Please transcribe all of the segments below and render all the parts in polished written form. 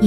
一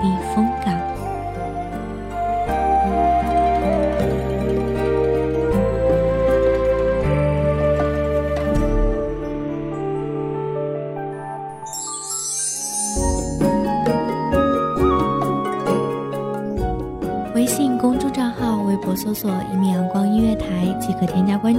避风港。微信公众账号、微博搜索“一米阳光音乐台”即可添加关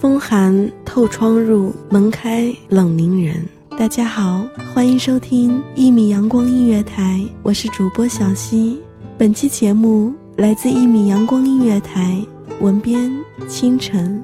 风寒透窗入，门开冷凝人。大家好，欢迎收听一米阳光音乐台，我是主播小溪。本期节目来自一米阳光音乐台，文编清晨。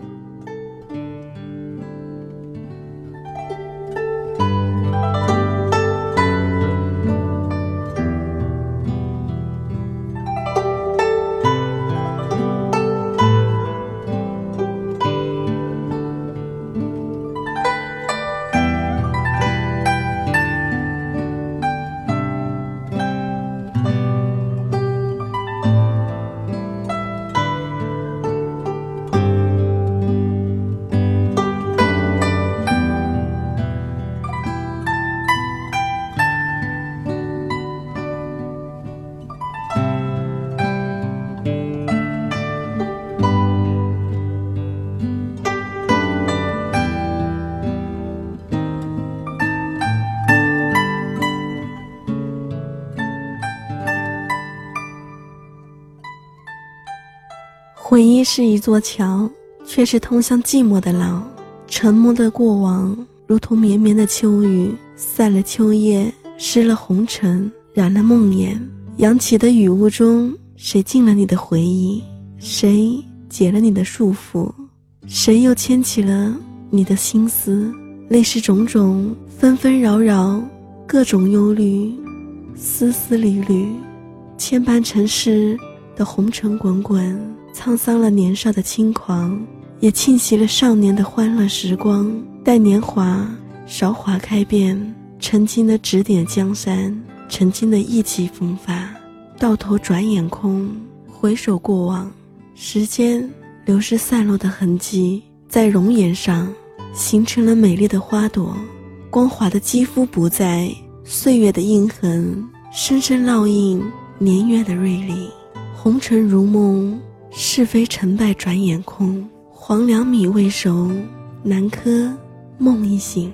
回忆是一座桥，却是通向寂寞的廊。沉默的过往，如同绵绵的秋雨，散了秋叶，湿了红尘，染了梦魇。扬起的雨雾中，谁进了你的回忆？谁解了你的束缚？谁又牵起了你的心思？类似种种纷纷扰扰，各种忧虑，丝丝缕缕，牵绊尘世的红尘滚滚，沧桑了年少的轻狂，也沁袭了少年的欢乐时光。待年华韶华开遍，曾经的指点江山，曾经的意气风发，到头转眼空。回首过往，时间流失散落的痕迹，在容颜上形成了美丽的花朵。光滑的肌肤不在，岁月的印痕深深烙印年月的锐利。红尘如梦，是非成败转眼空，黄粱米未熟，南柯梦已醒。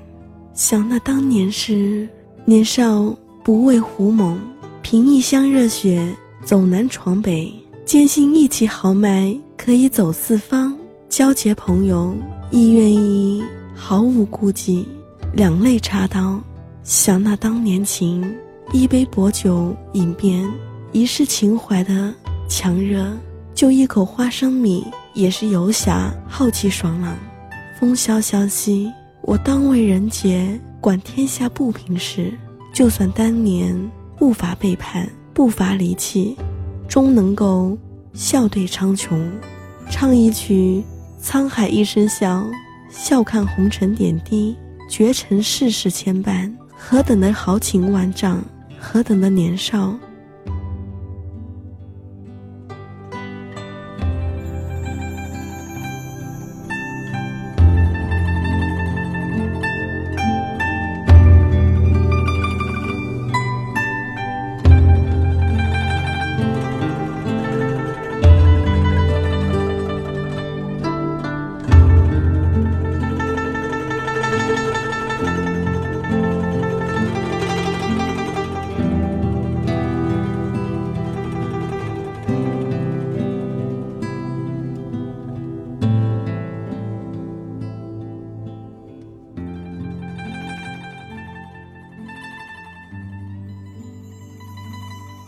想那当年事，年少不畏胡猛，凭一腔热血走南闯北，坚信意气豪迈可以走四方，交结朋友亦愿意毫无顾忌，两肋插刀。想那当年情，一杯薄酒饮遍一世情怀的强热，就一口花生米也是游侠浩气爽朗。风萧萧兮，我当为人杰，管天下不平事。就算当年不乏背叛，不乏离弃，终能够笑对苍穹。唱一曲沧海一声笑，笑看红尘点滴，绝尘世事牵绊，何等的豪情万丈，何等的年少。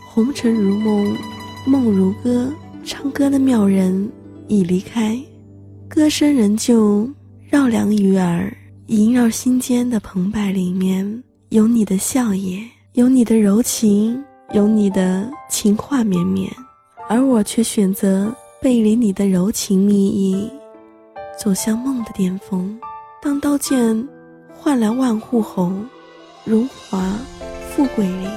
红尘如梦，梦如歌，唱歌的妙人已离开，歌声仍旧绕梁于耳，萦绕心间的澎湃，里面有你的笑靥，有你的柔情，有你的情话绵绵，而我却选择背离你的柔情蜜意，走向梦的巅峰。当刀剑换来万户红，荣华富贵里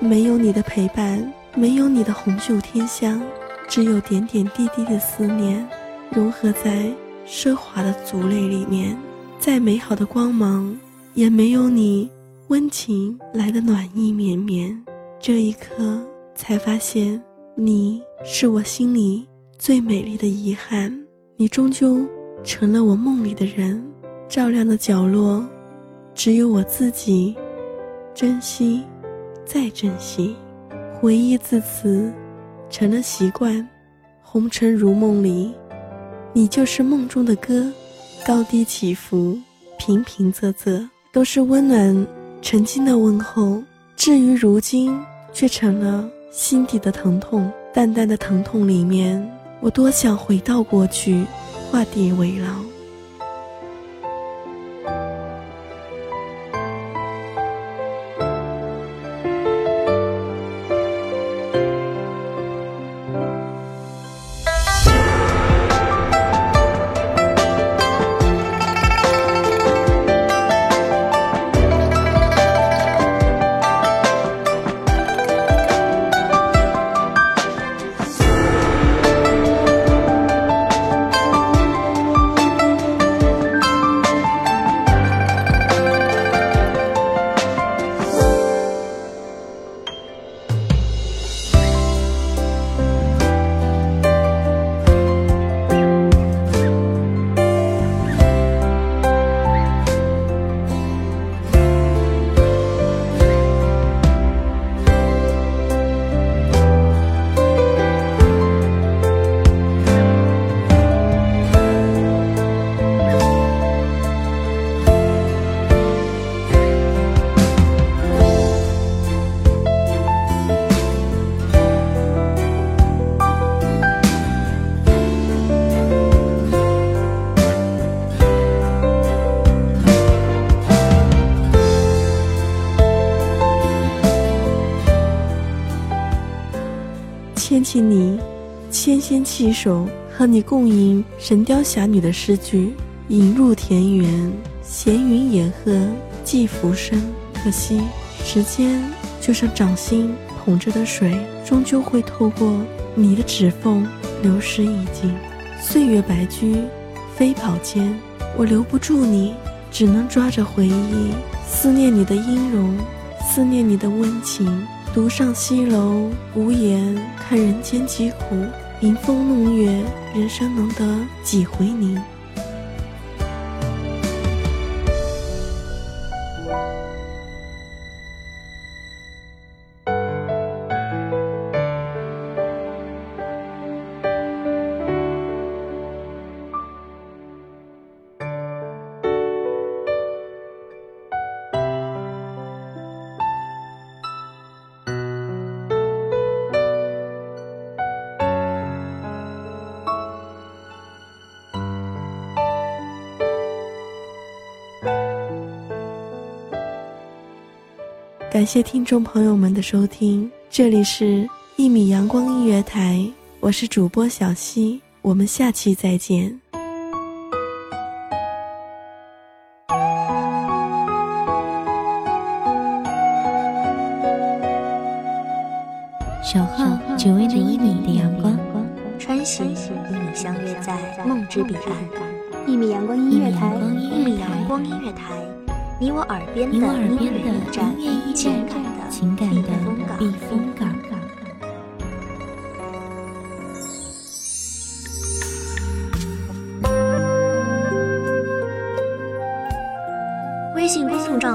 没有你的陪伴，没有你的红袖添香，只有点点滴滴的思念，融合在奢华的族类里面。再美好的光芒，也没有你温情来的暖意绵绵。这一刻才发现，你是我心里最美丽的遗憾。你终究成了我梦里的人，照亮的角落，只有我自己，珍惜再珍惜。回忆自此成了习惯，红尘如梦里，你就是梦中的歌，高低起伏，平平仄仄，都是温暖曾经的问候，至于如今却成了心底的疼痛。淡淡的疼痛里面，我多想回到过去，化蝶为牢。牵起你纤纤弃手，和你共吟神雕侠女的诗句，引入田园，闲云野鹤寄浮生。可惜时间就像掌心捧着的水，终究会透过你的指缝流失殆尽。岁月白驹飞跑间，我留不住你，只能抓着回忆，思念你的音容，思念你的温情。独上西楼无言，看人间疾苦，迎风弄月，人生能得几回宁。感谢听众朋友们的收听，这里是一米阳光音乐台，我是主播小溪，我们下期再见。守候只为那一米的阳光，穿行与你相约在梦之彼岸。一米阳光音乐台，一米阳光音乐台，你我耳边的音乐驿站，情感的避风港。微信公众账